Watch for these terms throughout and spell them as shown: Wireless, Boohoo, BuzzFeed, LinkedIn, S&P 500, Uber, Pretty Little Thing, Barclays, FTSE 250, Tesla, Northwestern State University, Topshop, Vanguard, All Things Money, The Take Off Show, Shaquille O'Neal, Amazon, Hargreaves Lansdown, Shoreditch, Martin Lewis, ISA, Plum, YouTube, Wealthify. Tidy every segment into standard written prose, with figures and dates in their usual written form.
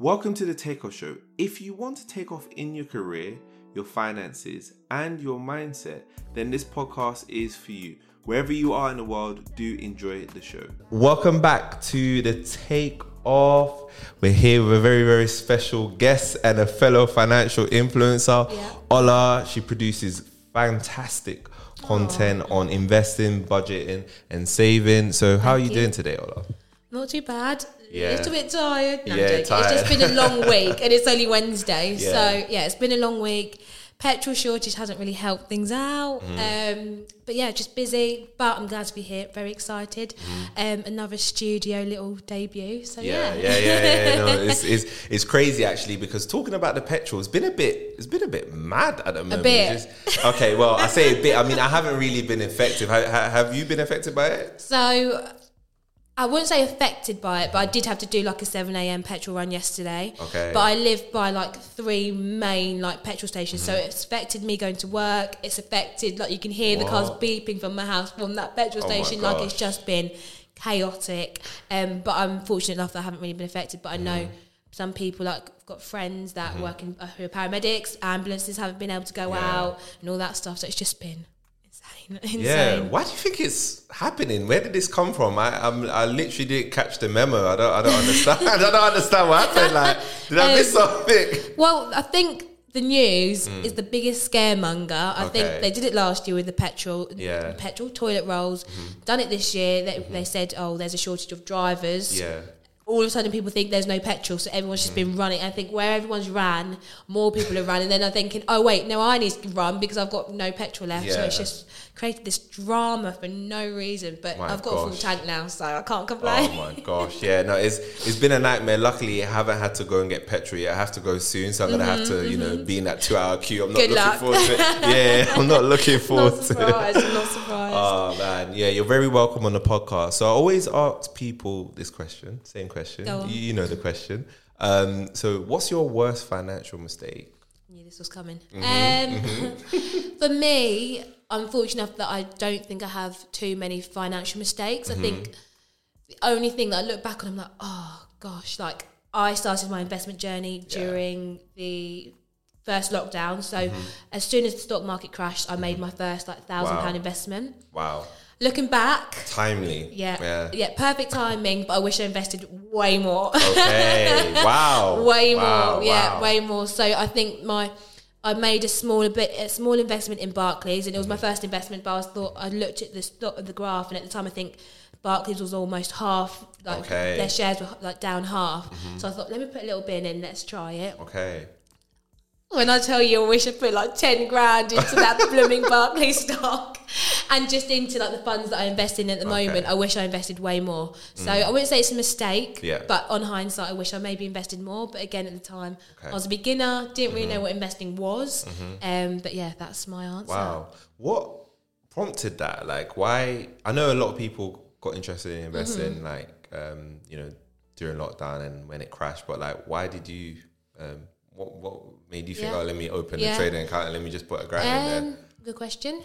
Welcome to The Take Off Show. If you want to take off in your career, your finances, and your mindset, then this podcast is for you. Wherever you are in the world, do enjoy the show. Welcome back to The Take Off. We're here with a very, very special guest and a fellow financial influencer, Ola. She produces fantastic content on investing, budgeting, and saving. So how are you doing today, Ola? Not too bad. Yeah. A little bit tired. No, yeah, tired. It's just been a long week and it's only Wednesday. Yeah. So, yeah, it's been a long week. Petrol shortage hasn't really helped things out. But, yeah, just busy. But I'm glad to be here. Very excited. Another studio little debut. So, yeah. No, it's crazy, actually, because talking about the petrol, it's been a bit mad at the moment. A bit. Okay, well, I say a bit. I mean, I haven't really been affected. Have you been affected by it? So... I wouldn't say affected by it, but I did have to do like a 7 a.m. petrol run yesterday. Okay. But I live by like three main like petrol stations, so it affected me going to work. It's affected, like you can hear the cars beeping from my house from that petrol station. Like it's just been chaotic. But I'm fortunate enough that I haven't really been affected. But I know some people, like I've got friends that work in, who are paramedics, ambulances haven't been able to go out and all that stuff. So it's just been... Insane. Yeah, why do you think it's happening? Where did this come from? I literally didn't catch the memo. I don't understand. I don't understand what happened. Like, did I miss something? Well, I think the news is the biggest scaremonger. I think they did it last year with the petrol, toilet rolls. Done it this year. They said, there's a shortage of drivers. Yeah. All of a sudden people think there's no petrol, so everyone's just been running. I think where everyone's ran, more people have run, and then I'm thinking, I need to run because I've got no petrol left. So it's just created this drama for no reason, but I've got a full tank now, so I can't complain. Oh my gosh, yeah, no, it's been a nightmare. Luckily, I haven't had to go and get petrol yet. I have to go soon, so I'm going to have to, you know, be in that 2-hour queue. I'm not looking forward to it. Yeah, I'm not looking forward to it. I'm not surprised. Oh man, yeah, you're very welcome on the podcast. So I always ask people this question, same question. You know the question. So what's your worst financial mistake? I knew this was coming. For me, I'm fortunate enough that I don't think I have too many financial mistakes. I think the only thing that I look back on, I'm like, I started my investment journey during the first lockdown. So as soon as the stock market crashed, I made my first like £1,000 investment. Wow. Looking back... Timely. Yeah, perfect timing, but I wish I invested way more. Okay, wow. Way more. So I think I made a small investment in Barclays, and it was my first investment, but I looked at the graph, and at the time I think Barclays was almost half, like their shares were like down half. So I thought, let me put a little bin in, let's try it. Okay. When I tell you I wish I put like 10 grand into that blooming Barclays stock and just into like the funds that I invest in at the moment, I wish I invested way more. So I wouldn't say it's a mistake, but on hindsight, I wish I maybe invested more. But again, at the time, I was a beginner, didn't really know what investing was. But yeah, that's my answer. Wow. What prompted that? Like why? I know a lot of people got interested in investing, like, during lockdown and when it crashed, but like, why did you... What made you think, oh, let me open a trading account and let me just put a grand in there? Good question.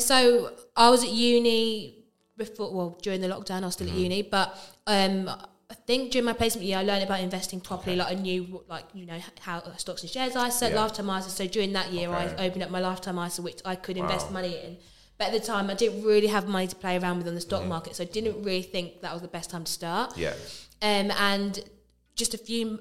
So I was at uni before, well, during the lockdown, I was still at uni, but I think during my placement year, I learned about investing properly. Like I knew, like, you know, how stocks and shares I set, lifetime ISA. So during that year, I opened up my lifetime ISA, which I could invest money in. But at the time, I didn't really have money to play around with on the stock market, so I didn't really think that was the best time to start. Yeah. And just a few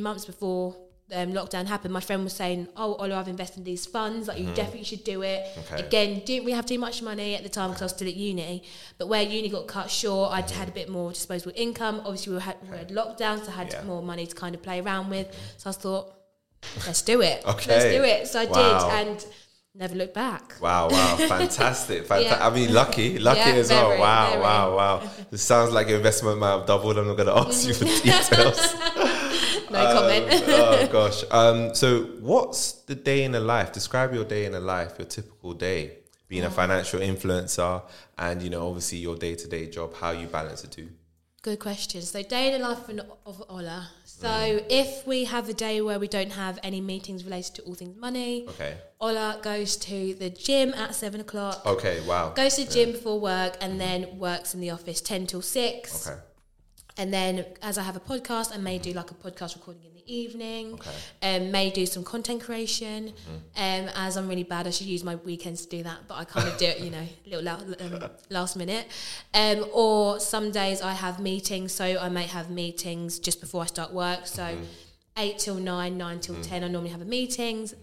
months before lockdown happened, my friend was saying, oh, Ola, I've invested in these funds. Like, you definitely should do it. Okay. Again, didn't we have too much money at the time because I was still at uni. But where uni got cut short, I had a bit more disposable income. Obviously, we had lockdown, so I had more money to kind of play around with. So I thought, let's do it. So I did, and... never look back. Wow. Fantastic. I mean, lucky as well. Wow. This sounds like your investment might have doubled. I'm not going to ask you for details. No comment. Oh, gosh. So what's the day in the life? Describe your day in the life, your typical day, being a financial influencer and, you know, obviously your day-to-day job, how you balance the two. Good question. So day in the life of Ola. So if we have a day where we don't have any meetings related to all things money, Ola goes to the gym at 7:00. Okay, wow. Goes to the gym before work and then works in the office 10 till 6. Okay. And then as I have a podcast, I may do like a podcast recording in the evening, may do some content creation. As I'm really bad, I should use my weekends to do that, but I kind of do it, you know, last minute. Or some days I have meetings, so I may have meetings just before I start work. So 8 till 9, 9 till 10, I normally have meetings,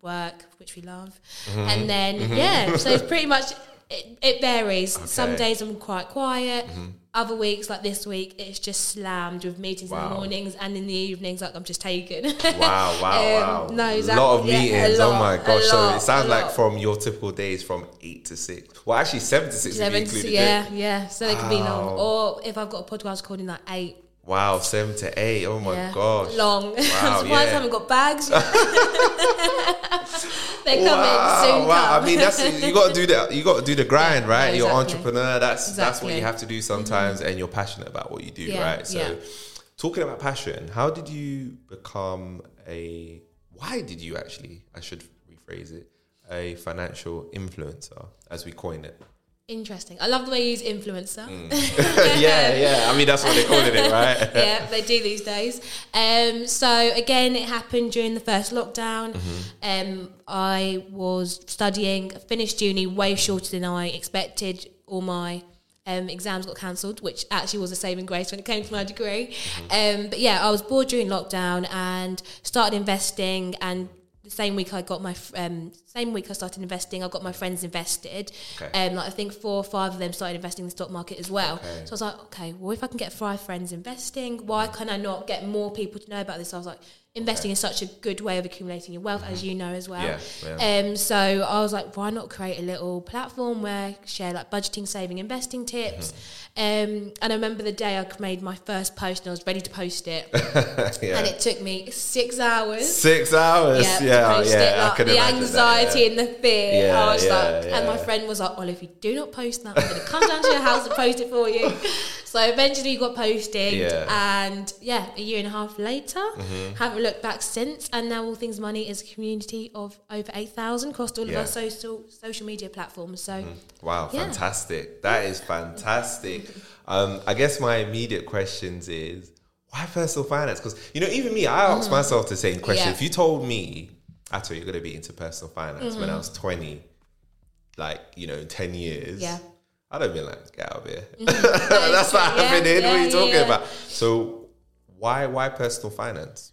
work, which we love. And then, so it's pretty much... It varies. Okay. Some days I'm quite quiet. Other weeks, like this week, it's just slammed with meetings in the mornings and in the evenings. Like I'm just taken. Wow. No, exactly. A lot of meetings. Oh my gosh. So it sounds like from your typical days, from 8 to 6. Well, actually 7 to 6. Yeah. So it can be long. Or if I've got a podcast recording at 8. Wow, 7 to 8. Oh my gosh. Long. Wow, I'm surprised I haven't got bags. They're coming soon. Wow. I mean, you gotta do the grind, right? You're an entrepreneur, that's what you have to do sometimes, and you're passionate about what you do, right? So talking about passion, why did you actually, I should rephrase it, a financial influencer, as we coin it? Interesting. I love the way you use influencer. Yeah. I mean, that's what they call it, right? Yeah, they do these days. So again, it happened during the first lockdown. I was studying, finished uni way shorter than I expected. All my exams got cancelled, which actually was a saving grace when it came to my degree. But yeah, I was bored during lockdown and started investing, and the same week I started investing, I got my friends invested. I think 4 or 5 of them started investing in the stock market as well. So I was like, okay, well, if I can get 5 friends investing, why can I not get more people to know about this? I was like, investing is such a good way of accumulating your wealth, as you know as well. So I was like, why not create a little platform where I share like budgeting, saving, investing tips? And I remember the day I made my first post and I was ready to post it. And it took me 6 hours. 6 hours? Yeah, like, I could imagine. The anxiety and the fear. And my friend was like, Ola, if you do not post that, I'm going to come down to your house and post it for you. So eventually you got posted, and a 1.5 years later, haven't looked back since. And now All Things Money is a community of over 8,000 across all of our social media platforms. So wow, fantastic! That is fantastic. I guess my immediate questions is, why personal finance? Because you know, even me, I asked myself the same question. If you told me, I thought you're going to be into personal finance when I was 20, like, you know, 10 years. Yeah. I'd have been like, get out of here. That's not happening. What are you talking about? So why personal finance?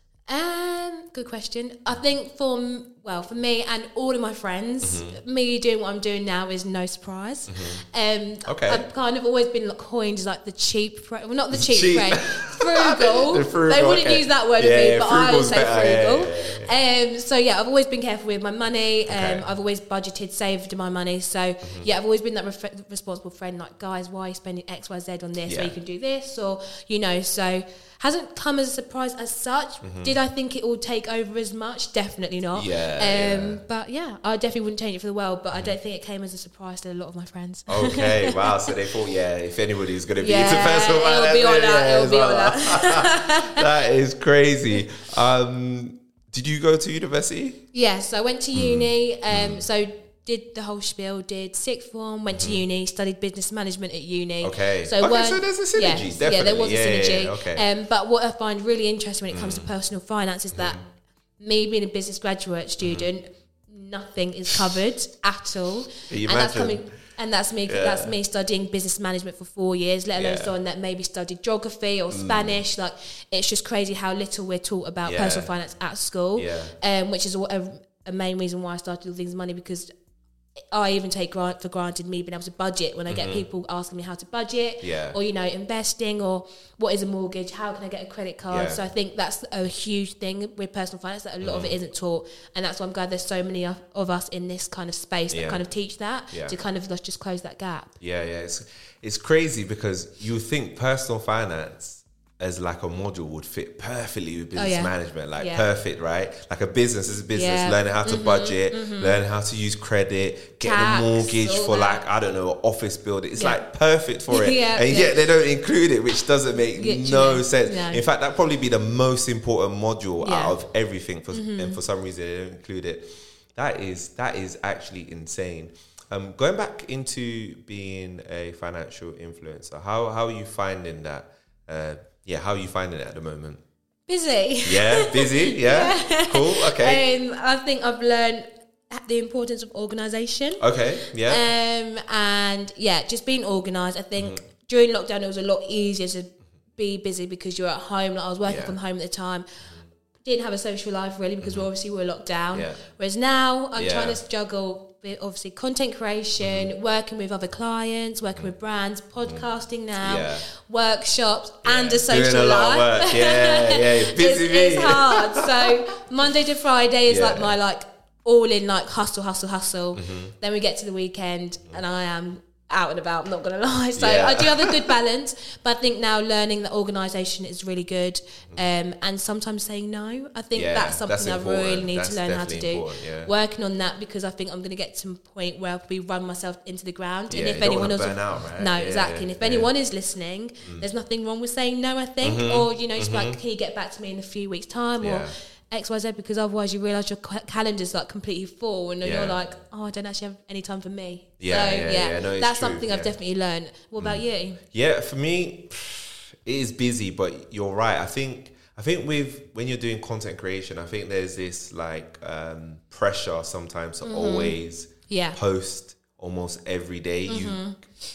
Good question. I think for me and all of my friends, me doing what I'm doing now is no surprise. I've kind of always been coined as like the cheap friend. Well, not the cheap friend. Frugal. They wouldn't use that word with me, but I would say frugal. I've always been careful with my money. I've always budgeted, saved my money. So I've always been that responsible friend. Like, guys, why are you spending X, Y, Z on this? Or you can do this, or you know. So hasn't come as a surprise as such. Did I think it all take take over as much, definitely not. Yeah. But yeah, I definitely wouldn't change it for the world, but I don't think it came as a surprise to a lot of my friends. Okay, wow, so they thought, yeah, if anybody's going to be successful, it'll be Ola, it'll be Ola. That is crazy. Did you go to university? Yes, I went to uni, so did the whole spiel, did sixth form, went to uni, studied business management at uni. Okay, so there's a synergy, definitely. Yeah, there was a synergy. Okay. But what I find really interesting when it comes to personal finance is that me being a business graduate student, nothing is covered at all. That's me studying business management for 4 years, let alone someone that maybe studied geography or Spanish. Like, it's just crazy how little we're taught about personal finance at school, which is a main reason why I started All Things Money, because I even take for granted me being able to budget when I get people asking me how to budget or, you know, investing or what is a mortgage, how can I get a credit card? So I think that's a huge thing with personal finance that a lot of it isn't taught, and that's why I'm glad there's so many of us in this kind of space that kind of teach that to kind of just close that gap. It's crazy because you think personal finance as like a module would fit perfectly with business management, perfect, right? Like a business is a business, learning how to budget, learn how to use credit, get a mortgage for that. Like, I don't know, an office building. It's like perfect for it. Yet they don't include it, which doesn't make no sense. No. In fact, that'd probably be the most important module out of everything and for some reason they don't include it. That is actually insane. Going back into being a financial influencer, how are you finding that? How are you finding it at the moment? Busy. Yeah, busy. Yeah. Cool. Okay. I think I've learned the importance of organisation. Okay. Yeah. And yeah, just being organised. I think during lockdown it was a lot easier to be busy because you're at home. Like, I was working from home at the time. Didn't have a social life really because we were locked down. Yeah. Whereas now I'm trying to juggle with obviously content creation, working with other clients, working with brands, podcasting now, workshops, and a social doing a lot life. Of work. Yeah, busy. It's hard. So Monday to Friday is like my all in hustle. Then we get to the weekend, and I am out and about. I'm not gonna lie. So I do have a good balance, but I think now learning that organisation is really good, and sometimes saying no. I think that's something that's I really need to learn how to do. Working on that because I think I'm gonna get to a point where I'll be run myself into the ground. And if anyone else, right? And if anyone is listening, there's nothing wrong with saying no. I think, or you know, just like, can you get back to me in a few weeks' time? Or XYZ, because otherwise you realise your calendar's like completely full and you're like, oh, I don't actually have any time for me. No, that's true. Something I've definitely learned. What about you? Yeah, for me, it is busy, but you're right. I think with when you're doing content creation, I think there's this like pressure sometimes to always post almost every day.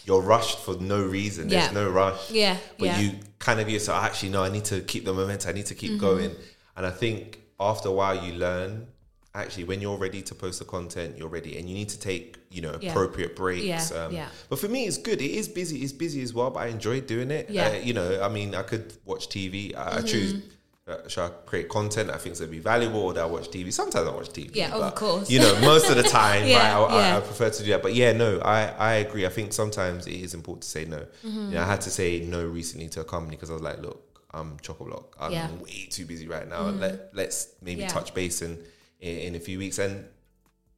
You're rushed for no reason. There's no rush. But you kind of I actually know I need to keep the momentum. I need to keep going. And I think after a while you learn, actually, when you're ready to post the content, you're ready. And you need to take, appropriate breaks. But for me, it's good. It is busy. It's busy as well, but I enjoy doing it. I could watch TV. I choose, should I create content I think is going to be valuable, or do I watch TV? Sometimes I watch TV. Yeah, but, of course. Most of the time, I prefer to do that. But I agree. I think sometimes it is important to say no. I had to say no recently to a company because I was like, look, I'm chock-a-block. I'm way too busy right now. Let's maybe touch base in a few weeks. And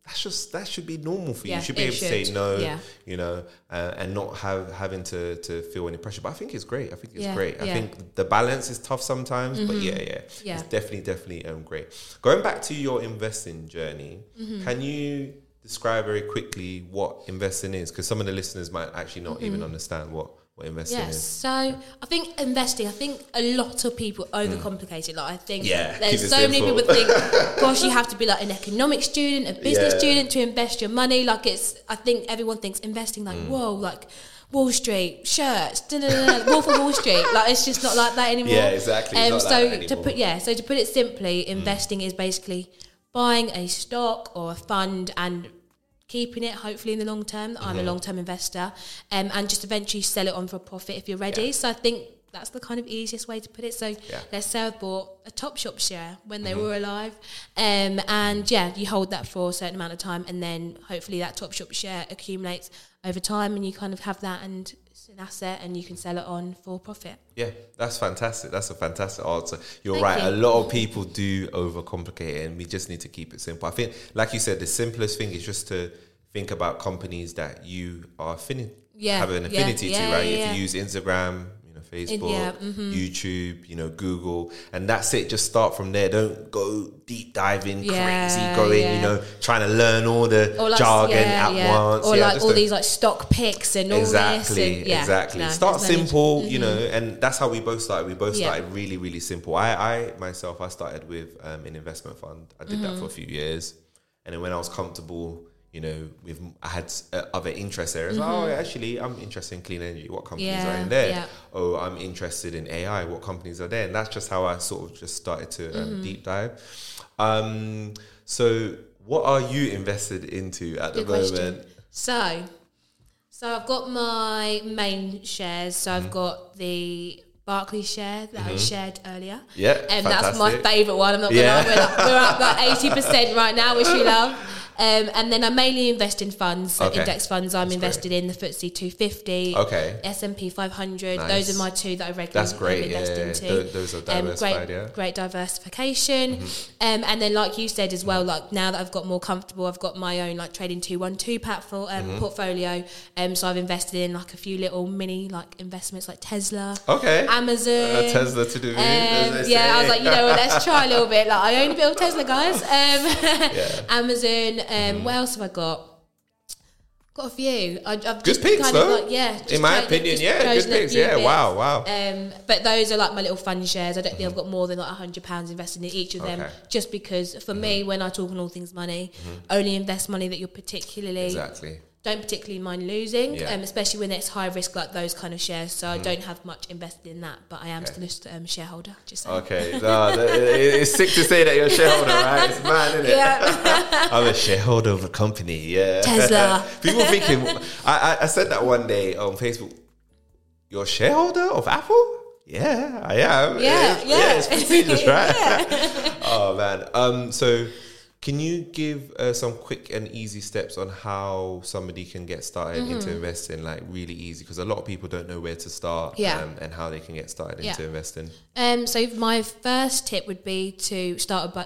that should be normal for you. You should be able to say no, and not having to feel any pressure. But I think it's great. I think the balance is tough sometimes, but it's definitely great. Going back to your investing journey, can you describe very quickly what investing is? Because some of the listeners might actually not even understand what investing is. So I think a lot of people overcomplicate it. Like, I think there's so many people think, gosh, you have to be like an economic student, a business student to invest your money. Like, I think everyone thinks investing like, whoa, like Wall Street, shirts, Wolf of Wall Street. Like, it's just not like that anymore. Yeah, exactly. So to put it simply, investing is basically buying a stock or a fund and keeping it hopefully in the long term. I'm a long term investor, and just eventually sell it on for a profit if you're ready. So I think that's the kind of easiest way to put it. So let's say I bought a Topshop share when they were alive, and you hold that for a certain amount of time, and then hopefully that Topshop share accumulates over time, and you kind of have that and an asset and you can sell it on for profit. Yeah, that's fantastic. That's a fantastic answer. You're right. A lot of people do overcomplicate it, and we just need to keep it simple. I think, like you said, the simplest thing is just to think about companies that you are have an affinity to, right? If you use Instagram, Facebook, YouTube, Google, and that's it. Just start from there. Don't go deep diving, trying to learn all the jargon at once. Or these stock picks and all this. And, exactly. No, start simple, and that's how we both started. We both started really, really simple. I myself started with an investment fund. I did that for a few years. And then when I was comfortable, I had other interest areas. Actually, I'm interested in clean energy. What companies are in there? Yeah. Oh, I'm interested in AI. What companies are there? And that's just how I sort of just started to deep dive. So what are you invested into at the moment? So I've got my main shares. So I've got the Barclays share that I shared earlier. Yeah, and that's my favourite one. I'm not going to lie. We're up about 80% right now, which we love. And then I mainly invest in funds, so index funds. I'm invested in the FTSE 250, S&P 500. Nice. Those are my two that I regularly invest into. Those are diversified, great diversification. And then, like you said as well, like now that I've got more comfortable, I've got my own Trading 212 platform portfolio. So I've invested in a few little mini investments like Tesla, Amazon, Tesla to do. I was like, let's try a little bit. I own a bit of Tesla, guys. Amazon. What else have I got? Got a few. I've just good picks, though. In my opinion, good picks. Yeah, wow. But those are my little fun shares. I don't think I've got more than £100 invested in each of them, just because for me, when I talk on All Things Money, only invest money that you're don't particularly mind losing, especially when it's high risk like those kind of shares. So I don't have much invested in that, but I am still a shareholder. Just saying. It's sick to say that you're a shareholder, right? It's mad, isn't it? Yeah. I'm a shareholder of a company. Yeah, Tesla. People thinking, I said that one day on Facebook. You're a shareholder of Apple? Yeah, I am. Yeah, it's prestigious, right? Oh man. So. Can you give some quick and easy steps on how somebody can get started into investing, really easy? Because a lot of people don't know where to start and how they can get started into investing. So my first tip would be to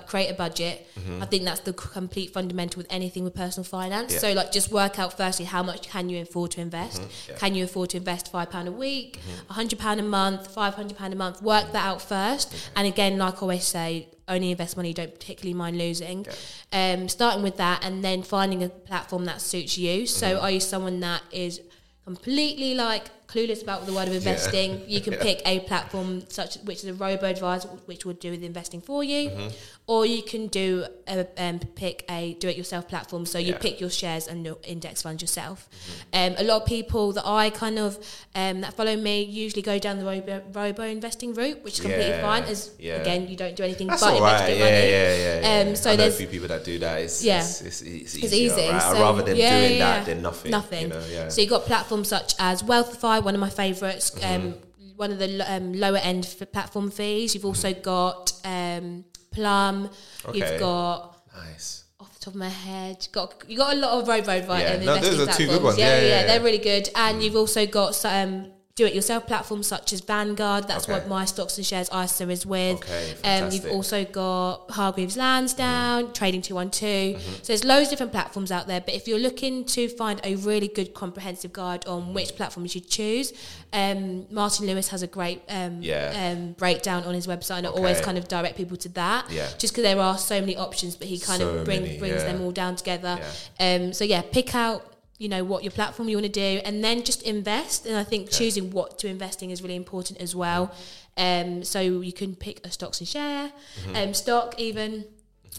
create a budget. I think that's the complete fundamental with anything with personal finance. Yeah. So just work out firstly how much can you afford to invest? Can you afford to invest £5 a week, £100 a month, £500 a month? Work that out first. And again, like I always say, only invest money you don't particularly mind losing. Starting with that and then finding a platform that suits you. So are you someone that is completely clueless about the word of investing? You can pick a platform which is a robo-advisor, which will do with investing for you. Or you can do pick a do-it-yourself platform. So you pick your shares and your index funds yourself. A lot of people that I that follow me usually go down the robo-investing route, which is completely fine. Again, you don't do anything but investing money. So I know a few people that do that. It's easy. Right? So, rather than doing that than nothing. So you've got platforms such as Wealthify, one of my favourites, one of the lower end for platform fees. You've also got Plum. You've got off the top of my head, you got a lot of robo investing platforms. Those are two good ones. They're really good. And you've also got some do-it-yourself platforms such as Vanguard. That's what my stocks and shares ISA is with. You've also got Hargreaves Lansdown, Trading 212. So there's loads of different platforms out there. But if you're looking to find a really good comprehensive guide on which platform you should choose, Martin Lewis has a great breakdown on his website, and I always direct people to that. Just because there are so many options, but he brings them all down together. Pick out what your platform you want to do, and then just invest. And I think choosing what to investing is really important as well. So you can pick a stocks and share, stock even,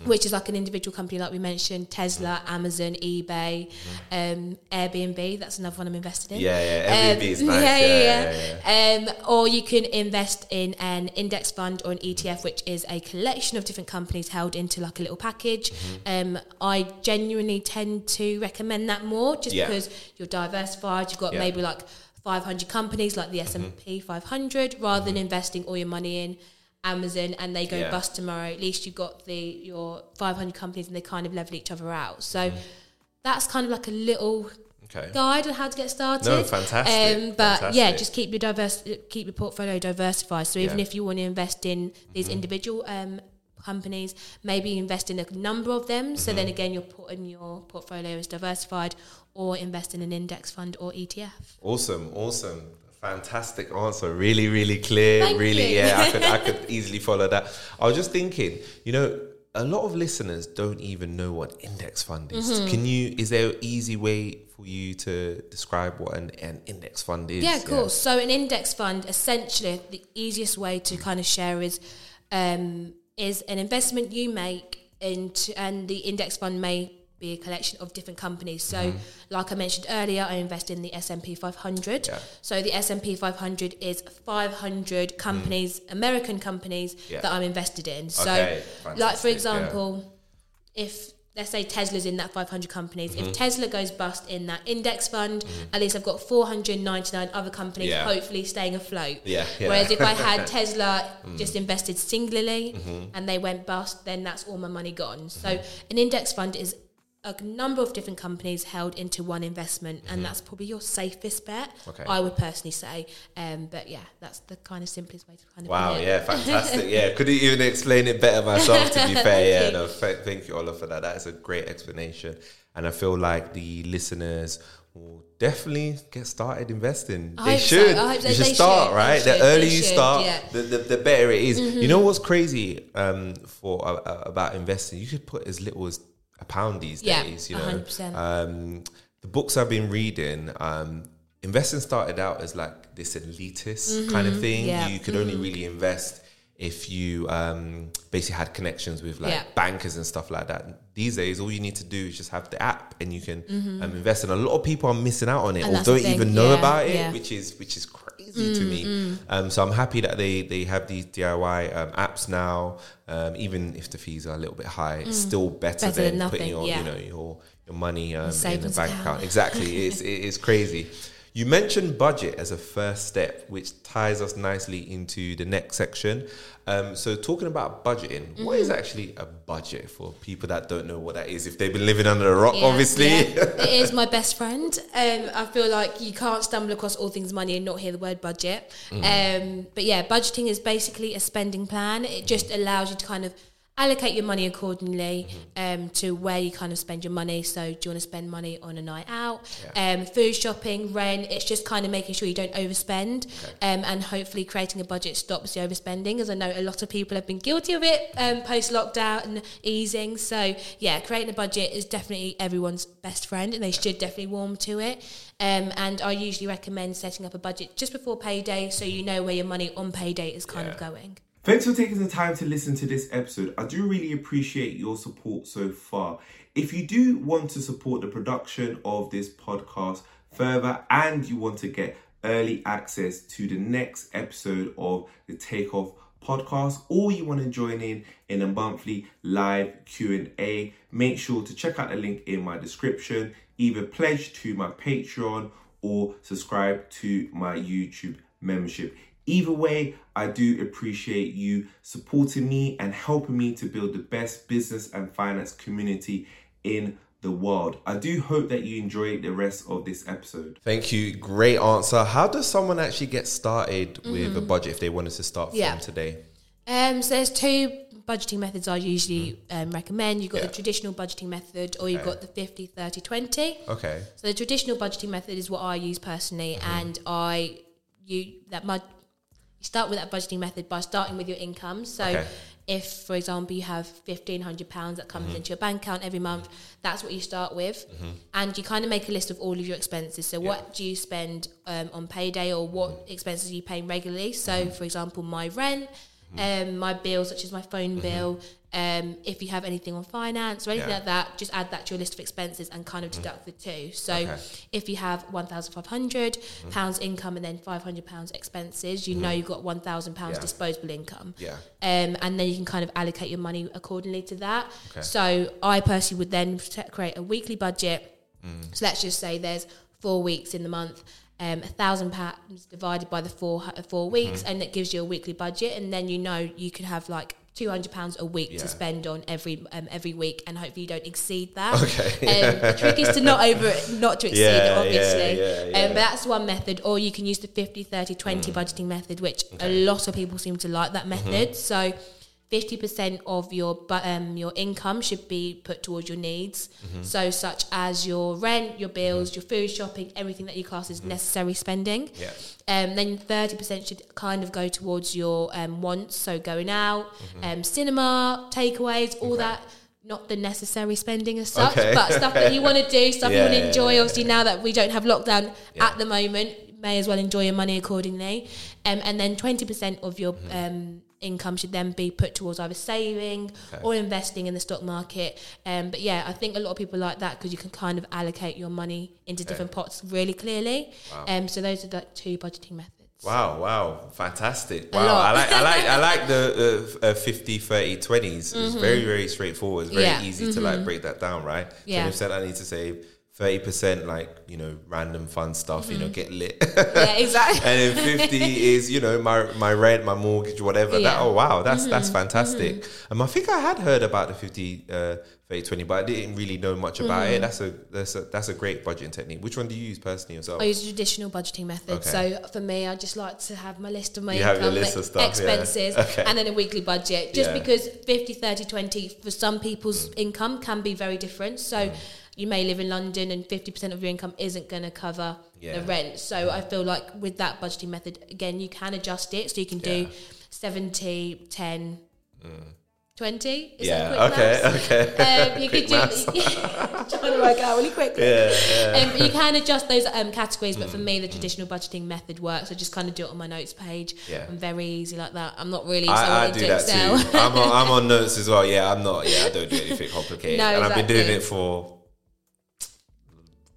which is an individual company like we mentioned, Tesla, Amazon, eBay, Airbnb. That's another one I'm invested in. Airbnb is nice. Or you can invest in an index fund or an ETF, which is a collection of different companies held into a little package. I genuinely tend to recommend that more just because you're diversified. You've got maybe 500 companies like the S&P 500 rather than investing all your money in Amazon and they go bust tomorrow. At least you've got your 500 companies and they level each other out. So that's a little okay. guide on how to get started. No, fantastic. But fantastic. Yeah, just keep your keep your portfolio diversified. So even if you want to invest in these individual companies, maybe invest in a number of them. So then again, your portfolio is diversified, or invest in an index fund or ETF. Awesome. Fantastic answer. Really, really clear. Thank you. Yeah, I could easily follow that. I was just thinking, a lot of listeners don't even know what index fund is. Is there an easy way for you to describe what an index fund is? Yeah, of course. So an index fund, essentially, the easiest way to kind of share is an investment you make into, and the index fund may be a collection of different companies. So like I mentioned earlier, I invest in the S&P 500. Yeah. So the S&P 500 is 500 companies, American companies that I'm invested in. So like, for example, if let's say Tesla's in that 500 companies, if Tesla goes bust in that index fund, at least I've got 499 other companies hopefully staying afloat. Whereas if I had Tesla just invested singularly and they went bust, then that's all my money gone. So an index fund is a number of different companies held into one investment, and that's probably your safest bet, I would personally say. But yeah, that's the kind of simplest way to kind of do it. Wow, yeah, fantastic. Yeah, couldn't even explain it better myself, to be fair. Yeah, no, thank you, Ola, for that. That is a great explanation. And I feel like the listeners will definitely get started investing. They should start, right? The earlier you start, the better it is. You know what's crazy about investing? You could put as little as a pound these days, 100%. The books I've been reading, investing started out as like this elitist kind of thing. Yeah. You could only really invest if you basically had connections with like bankers and stuff like that. These days, all you need to do is just have the app, and you can invest. And a lot of people are missing out on it, or don't even know about it, which is crazy to me. So I'm happy that they have these DIY apps now. Even if the fees are a little bit high, it's still better than nothing, putting your your money in the bank account. Exactly, it is crazy. You mentioned budget as a first step, which ties us nicely into the next section. So talking about budgeting, what is actually a budget for people that don't know what that is? If they've been living under a rock, obviously. Yeah. It is my best friend. I feel like you can't stumble across All Things Money and not hear the word budget. But yeah, budgeting is basically a spending plan. It just allows you to kind of allocate your money accordingly to where you kind of spend your money. So do you want to spend money on a night out, food, shopping, rent? It's just kind of making sure you don't overspend, and hopefully creating a budget stops the overspending, as I know a lot of people have been guilty of it post-lockdown and easing. So yeah, creating a budget is definitely everyone's best friend, and they should definitely warm to it. And I usually recommend setting up a budget just before payday, so you know where your money on payday is kind of going. Thanks for taking the time to listen to this episode. I do really appreciate your support so far. If you do want to support the production of this podcast further, and you want to get early access to the next episode of the Take Off podcast, or you want to join in a monthly live Q&A, make sure to check out the link in my description. Either pledge to my Patreon or subscribe to my YouTube membership. Either way, I do appreciate you supporting me and helping me to build the best business and finance community in the world. I do hope that you enjoy the rest of this episode. Thank you. Great answer. How does someone actually get started with a budget if they wanted to start from today? So there's two budgeting methods I usually recommend. You've got the traditional budgeting method, or you've got the 50, 30, 20. Okay. So the traditional budgeting method is what I use personally, and start with that budgeting method by starting with your income. So if, for example, you have £1,500 that comes into your bank account every month, that's what you start with. And you kind of make a list of all of your expenses. So what do you spend on payday, or what expenses are you paying regularly? So, for example, my rent, my bills, such as my phone bill, if you have anything on finance or anything like that, just add that to your list of expenses and kind of deduct the two. So if you have £1,500 pounds income and then £500 expenses, you know you've got £1,000 disposable income. And then you can kind of allocate your money accordingly to that. So I personally would then create a weekly budget. So let's just say there's 4 weeks in the month. £1,000 divided by the four weeks, and that gives you a weekly budget. And then you know you could have like £200 a week to spend on every week, and hopefully you don't exceed that. The trick is to not to exceed it, obviously. But that's one method, or you can use the 50-30-20 budgeting method, which a lot of people seem to like that method. So 50% of your income should be put towards your needs, so such as your rent, your bills, your food, shopping, everything that you class as necessary spending. Then 30% should kind of go towards your wants, so going out, cinema, takeaways, all that. Not the necessary spending as such, but stuff that you want to do, stuff you want to enjoy. Obviously, now that we don't have lockdown at the moment, may as well enjoy your money accordingly. And then 20% of your income should then be put towards either saving or investing in the stock market. But yeah, I think a lot of people like that because you can kind of allocate your money into different pots really clearly. So those are the two budgeting methods. Wow, fantastic. I like the 50, 30, 20s. It's very, very straightforward. It's very easy to like break that down, right? Yeah. So I need to save 30%, like, you know, random fun stuff, you know, get lit. Yeah, exactly. And then 50 is, you know, my rent, my mortgage, whatever. Yeah. That's fantastic. I think I had heard about the 50, 30, 20, but I didn't really know much about it. That's a great budgeting technique. Which one do you use personally yourself? I use the traditional budgeting method. Okay. So for me, I just like to have my list of my income, expenses, and then a weekly budget. Just because 50, 30, 20 for some people's income can be very different. So you may live in London and 50% of your income isn't going to cover the rent. So I feel like with that budgeting method, again, you can adjust it. So you can do 70, 10, 20. Is that quick maths? You could do trying to work out really quickly. But you can adjust those categories, but for me, the traditional budgeting method works. I just kind of do it on my notes page. I'm very easy like that. I'm not really. I do that Excel. Too. I'm on notes as well. Yeah, I'm not. Yeah, I don't do anything complicated. I've been doing it for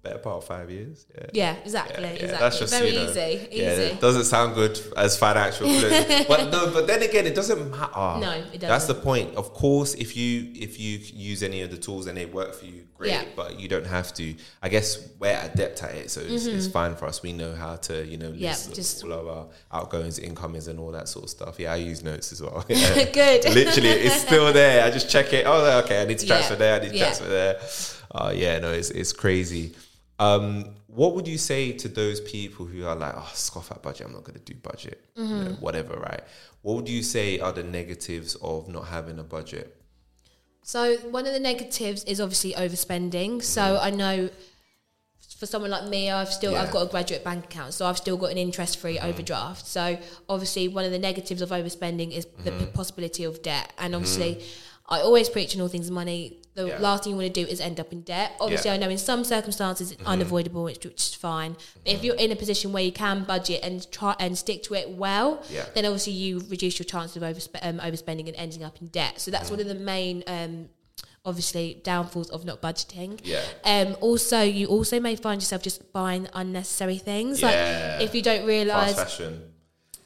better part of 5 years. Exactly. That's just very easy. Yeah, it doesn't sound good as financial clue. but then again, it doesn't matter. No, it doesn't. That's the point. Of course, if you use any of the tools and they work for you, great. Yeah. But you don't have to. I guess we're adept at it, so it's fine for us. We know how to, you know, list all of our outgoings, incomings, and all that sort of stuff. Yeah, I use notes as well. Good. Literally, it's still there. I just check it. Oh, okay. I need to transfer there. I need to transfer there. It's crazy. What would you say to those people who are like, scoff at budget, I'm not going to do budget, you know, whatever, right? What would you say are the negatives of not having a budget? So one of the negatives is obviously overspending. So I know for someone like me, I've got a graduate bank account, so I've still got an interest-free overdraft. So obviously one of the negatives of overspending is the possibility of debt. And obviously I always preach in All Things Money, the last thing you want to do is end up in debt. Obviously, I know in some circumstances it's unavoidable, which is fine. But if you're in a position where you can budget and try and stick to it well, then obviously you reduce your chance of overspending and ending up in debt. So that's one of the main, obviously, downfalls of not budgeting. Yeah. Also, you also may find yourself just buying unnecessary things. Yeah. Like if you don't realise... Fast fashion.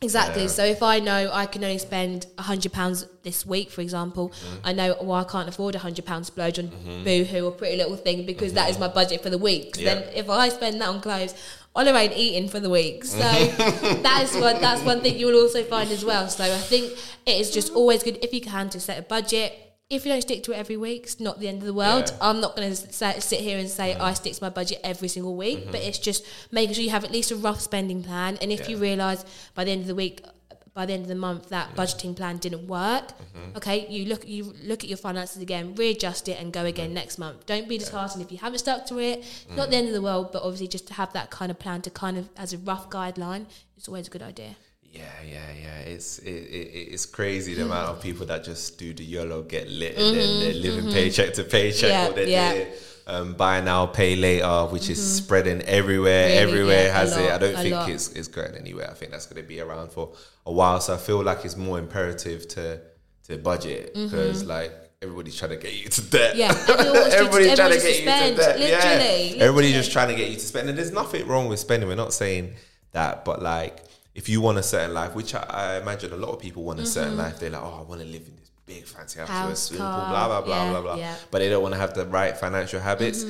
Exactly. Yeah. So if I know I can only spend £100 this week, for example, I know I can't afford £100 splurge on Boohoo or Pretty Little Thing because that is my budget for the week. So then if I spend that on clothes, Ola ain't eating for the week. So that's one thing you'll also find as well. So I think it is just always good if you can to set a budget. If you don't stick to it every week, it's not the end of the world. Yeah. I'm not going to sit here and say I stick to my budget every single week, but it's just making sure you have at least a rough spending plan. And if you realise by the end of the week, by the end of the month, that budgeting plan didn't work, okay, you look at your finances again, readjust it, and go again next month. Don't be disheartened if you haven't stuck to it. It's not the end of the world, but obviously just to have that kind of plan to kind of as a rough guideline, it's always a good idea. Yeah. It's crazy the amount of people that just do the YOLO, get lit, and then they're living paycheck to paycheck, or they're doing buy now, pay later, which is spreading everywhere. Really, everywhere has it. I don't think it's going anywhere. I think that's going to be around for a while. So I feel like it's more imperative to budget because like everybody's trying to get you to debt. Yeah, everybody's trying to get you to debt. Literally. Everybody's just trying to get you to spend, and there's nothing wrong with spending. We're not saying that, but like, if you want a certain life, which I imagine a lot of people want a certain life, they're like, I want to live in this big fancy house, swimming pool, blah, blah, blah, blah, blah. Yeah. But they don't want to have the right financial habits.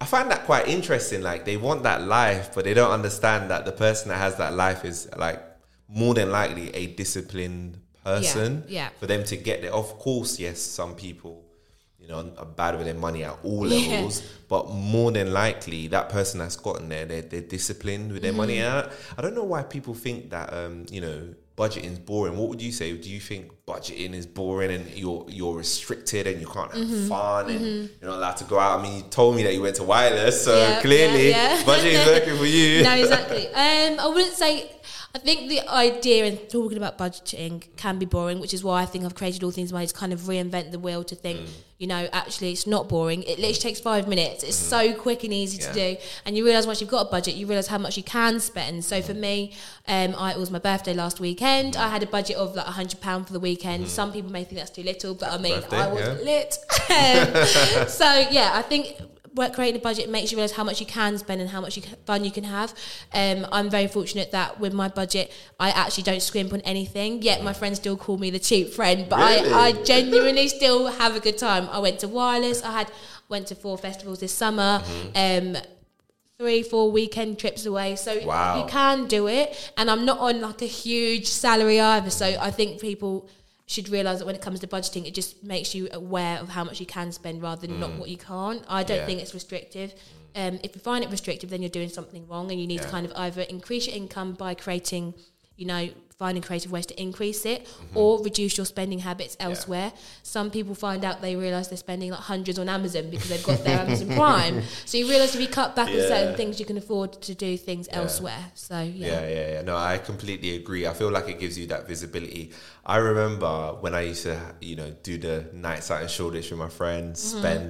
I find that quite interesting. Like, they want that life, but they don't understand that the person that has that life is, like, more than likely a disciplined person for them to get there. Of course, yes, some people, you know, are bad with their money at all levels, but more than likely that person that's gotten there, they're disciplined with their money. I don't know why people think that, you know, budgeting is boring. What would you say? Do you think budgeting is boring and you're restricted and you can't have fun and you're not allowed to go out? I mean, you told me that you went to Wireless, so clearly budgeting is working for you. No, exactly. I wouldn't say... I think the idea in talking about budgeting can be boring, which is why I think I've created All Things Money to kind of reinvent the wheel to think, you know, actually it's not boring. It literally takes 5 minutes. It's so quick and easy to do. And you realise once you've got a budget, you realise how much you can spend. So for me, it was my birthday last weekend. I had a budget of like £100 for the weekend. Some people may think that's too little, but I mean, birthday, I was lit. So yeah, I think... creating a budget makes you realise how much you can spend and how much fun you can have. I'm very fortunate that with my budget, I actually don't scrimp on anything, yet my friends still call me the cheap friend, but really? I genuinely still have a good time. I went to Wireless, I went to 4 festivals this summer, 3-4 weekend trips away, so you can do it, and I'm not on like a huge salary either, so I think people... should realise that when it comes to budgeting, it just makes you aware of how much you can spend rather than not what you can't. I don't think it's restrictive. If you find it restrictive, then you're doing something wrong and you need to kind of either increase your income by creating, you know, finding creative ways to increase it or reduce your spending habits elsewhere. Some people find out they realise they're spending like hundreds on Amazon because they've got their Amazon Prime. So you realise if you cut back on certain things, you can afford to do things elsewhere. So No, I completely agree. I feel like it gives you that visibility. I remember when I used to, you know, do the nights out in Shoreditch with my friends, spend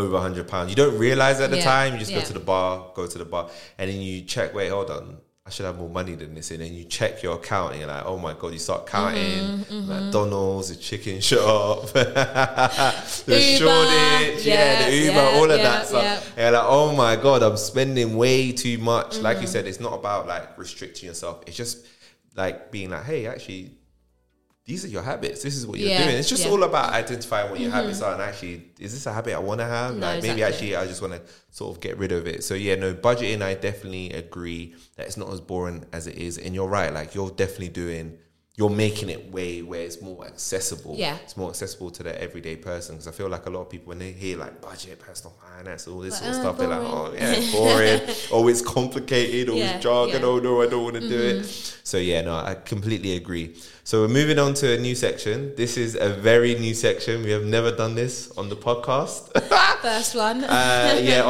over £100. You don't realise at the time. You just go to the bar, and then you check, wait, hold on, I should have more money than this. And then you check your account and you're like, oh my God, you start counting McDonald's, the chicken shop, the Shoreditch, the Uber, all of that stuff. And you're like, oh my God, I'm spending way too much. Like you said, it's not about like restricting yourself. It's just like being like, hey, actually, these are your habits. This is what you're doing. It's just all about identifying what your habits are and actually, is this a habit I want to have? No, like maybe actually I just want to sort of get rid of it. So yeah, no, budgeting, I definitely agree that it's not as boring as it is. And you're right, like you're definitely doing, you're making it way where it's more accessible. Yeah. It's more accessible to the everyday person. Because I feel like a lot of people, when they hear like budget, personal finance, all this sort of stuff, boring. They're like, oh yeah, it's boring. Oh, it's complicated. Oh, it's jargon. Oh no, I don't want to do it. So yeah, no, I completely agree. So we're moving on to a new section. This is a very new section. We have never done this on the podcast. First one.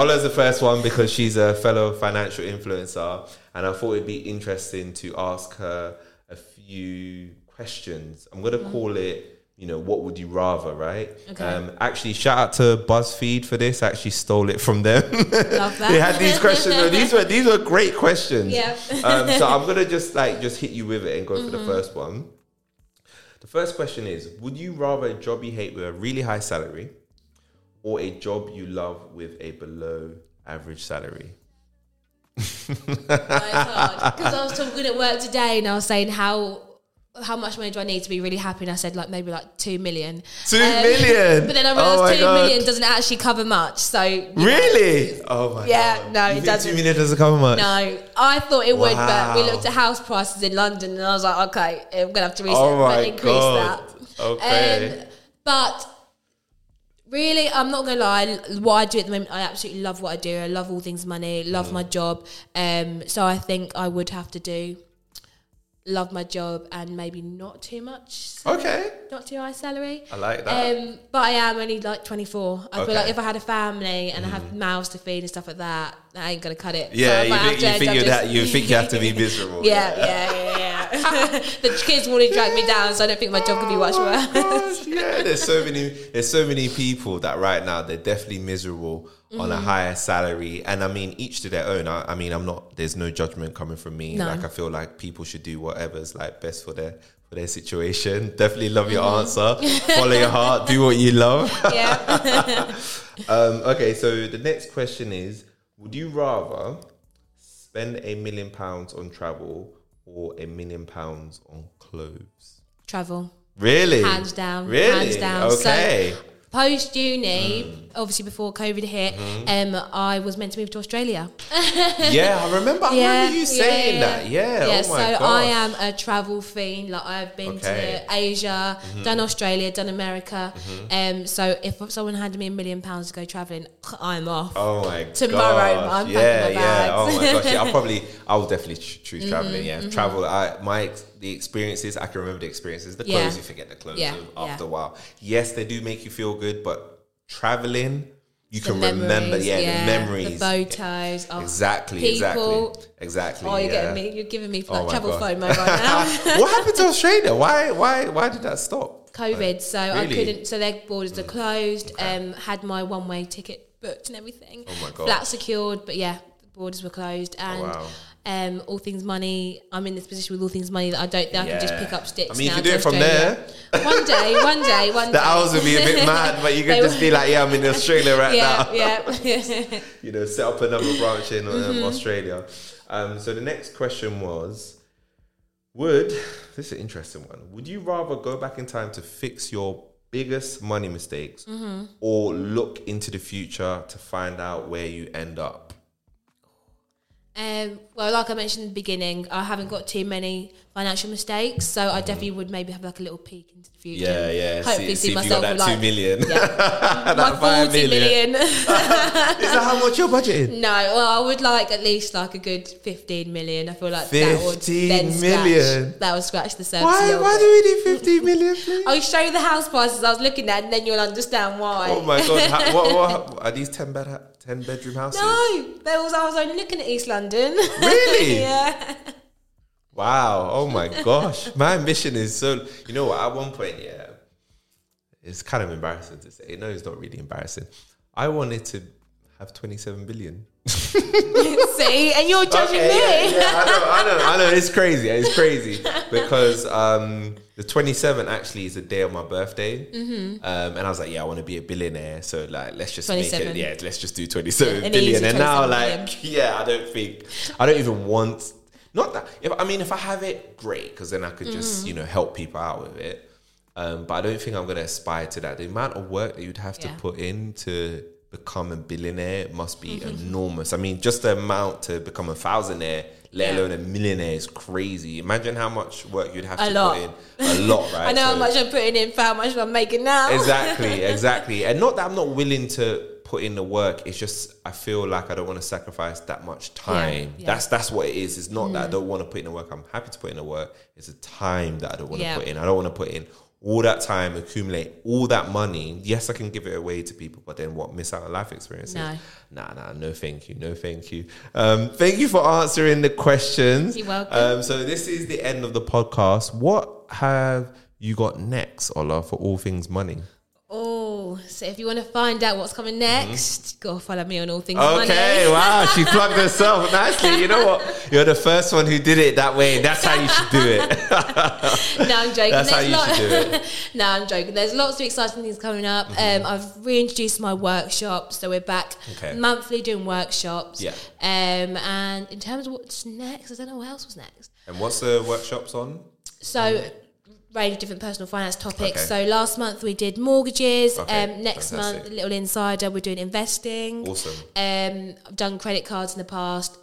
Ola's the first one because she's a fellow financial influencer. And I thought it'd be interesting to ask her a few questions. I'm gonna call it, you know, what would you rather, right? Okay. Actually, shout out to BuzzFeed for this. I actually stole it from them. Love that. They had these questions. These were great questions. Yeah. So I'm gonna just hit you with it and go for the first one. The first question is: would you rather a job you hate with a really high salary, or a job you love with a below average salary? Because I was talking at work today and I was saying how much money do I need to be really happy, and I said like maybe like 2 million. 2 million? But then I realised 2 million doesn't actually cover much, so really? God. No, it doesn't. 2 million doesn't cover much? No, I thought it would, but we looked at house prices in London and I was like, okay, I'm going to have to increase that. Okay. But really, I'm not going to lie, what I do at the moment, I absolutely love what I do. I love All Things Money, love my job. So I think I would have to love my job and maybe not too much salary, not too high salary. I like that. But I am only like 24. I feel like if I had a family and I have mouths to feed and stuff like that, I ain't going to cut it. Yeah, so you think you have to be miserable. The kids want to drag me down, so I don't think my job could be much worse. There's so many people that right now they're definitely miserable on a higher salary, and I mean each to their own. I mean, I'm not, there's no judgment coming from me. No. Like I feel like people should do whatever's like best for their situation. Definitely love your answer, follow your heart, do what you love. Yeah. Okay, so the next question is: would you rather spend £1 million on travel or £1 million on clothes? Travel. Really? Hands down. Really? Hands down. Okay. So post uni, obviously before COVID hit, I was meant to move to Australia. I remember you saying that. Oh my gosh. I am a travel fiend. Like I've been to Asia, done Australia, done America. So if someone handed me £1 million to go travelling, I'm off. Tomorrow, I'm packing my bags. I would definitely choose travelling. Travel. I can remember the experiences. The clothes, you forget the clothes after a while. Yes, they do make you feel good, but traveling, you can remember. The memories, the photos. Exactly. Oh, you're getting me. You're giving me like, travel FOMO right now. What happened to Australia? Why did that stop? COVID. So really? I couldn't. So their borders are closed. Had my one-way ticket booked and everything. Oh my god. Flat secured, but borders were closed, and All Things Money, I'm in this position with All Things Money that I don't think I can just pick up sticks. I mean, you can do it from there. One day. The hours would be a bit mad, but you could just be like, I'm in Australia right now. You know, set up another branch in Australia. So the next question was, this is an interesting one, would you rather go back in time to fix your biggest money mistakes or look into the future to find out where you end up? Well, like I mentioned in the beginning, I haven't got too many financial mistakes, so I definitely would maybe have like a little peek into the future. Hopefully see myself with like 2 million. That 5 million. Is that how much you're budgeting? No, well, I would like at least like a good 15 million. I feel like 15 million. That would scratch the surface. Why do we need 15 million? Please? I'll show you the house prices I was looking at, and then you'll understand why. Oh my god! What are these 10-bedroom houses? No, I was only looking at East London. Really? Wow. Oh my gosh. My ambition is so... You know what? At one point, it's kind of embarrassing to say. No, it's not really embarrassing. I wanted to have 27 billion. See? And you're judging me. I know. It's crazy. Because the 27 actually is the day of my birthday. And I was like, I want to be a billionaire. So like, let's just make it. Let's just do 27 billion. And now like, I don't even want... Not that if I have it, great, because then I could just help people out with it. But I don't think I'm going to aspire to that. The amount of work that you'd have to put in to become a billionaire must be enormous. I mean, just the amount to become a thousandaire, let alone a millionaire, is crazy. Imagine how much work you'd have to put in. A lot, right? I know how much I'm putting in for how much I'm making now. Exactly. And not that I'm not willing to put in the work, it's just I feel like I don't want to sacrifice that much time. That's what it is. It's not that I don't want to put in the work. I'm happy to put in the work. It's the time that I don't want to put in. I don't want to put in all that time, accumulate all that money. Yes, I can give it away to people, but then what? Miss out on life experiences? No, thank you. Thank you for answering the questions. You're welcome. So this is the end of the podcast. What have you got next, Ola, for All Things Money? So if you want to find out what's coming next, go follow me on All Things Money. Okay, wow, she plugged herself nicely. You know what? You're the first one who did it that way. That's how you should do it. No, I'm joking. There's lots of exciting things coming up. I've reintroduced my workshops, so we're back monthly doing workshops. And in terms of what's next, I don't know what else was next. And what's the workshops on? So... range of different personal finance topics. So last month we did mortgages. Next month, a little insider, we're doing investing. Awesome. I've done credit cards in the past.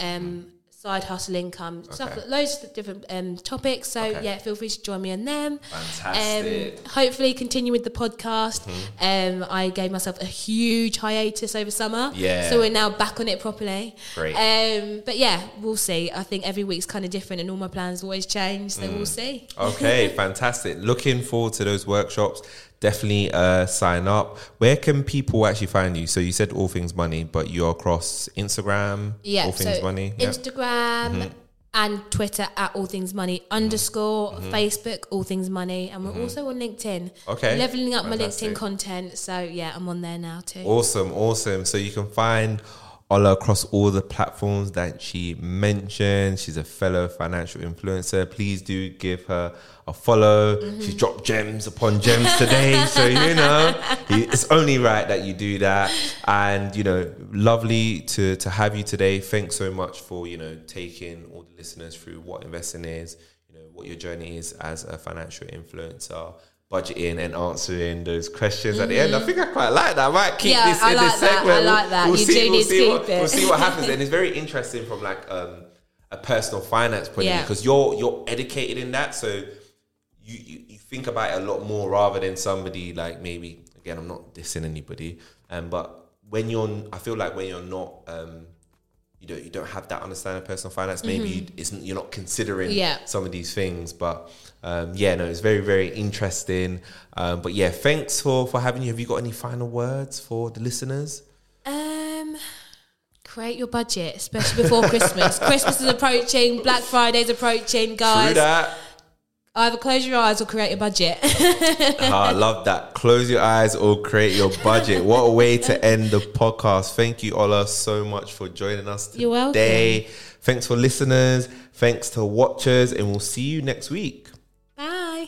Side hustle income, stuff, loads of different topics. So feel free to join me on them. Fantastic. Hopefully continue with the podcast. I gave myself a huge hiatus over summer. So we're now back on it properly. Great. But we'll see. I think every week's kind of different, and all my plans always change. So we'll see. Okay, fantastic. Looking forward to those workshops. Definitely sign up. Where can people actually find you? So you said All Things Money, but you're across Instagram. All Things Money. Instagram and Twitter at All Things Money _, Facebook All Things Money, and we're also on LinkedIn. Leveling up my LinkedIn content. So I'm on there now too. Awesome. So you can find Ola across all the platforms that she mentioned. She's a fellow financial influencer. Please do give her a follow. She's dropped gems upon gems today. So, it's only right that you do that. And, lovely to have you today. Thanks so much for, taking all the listeners through what investing is, what your journey is as a financial influencer. budgeting and answering those questions at the end. I think I quite like that. I might keep this in this segment. I like that. We'll see what happens. And it's very interesting from like a personal finance point of view, because you're educated in that, so you think about it a lot more rather than somebody like maybe, again, I'm not dissing anybody, but when you're not you don't have that understanding of personal finance, maybe you're not considering some of these things. But it's very, very interesting. But yeah, thanks for having you. Have you got any final words for the listeners? Create your budget, especially before Christmas. Christmas is approaching, Black Friday's approaching, guys. True that. Either close your eyes or create your budget. I love that. Close your eyes or create your budget. What a way to end the podcast. Thank you, Ola, so much for joining us today. You're welcome. Thanks for listeners. Thanks to watchers. And we'll see you next week. Bye.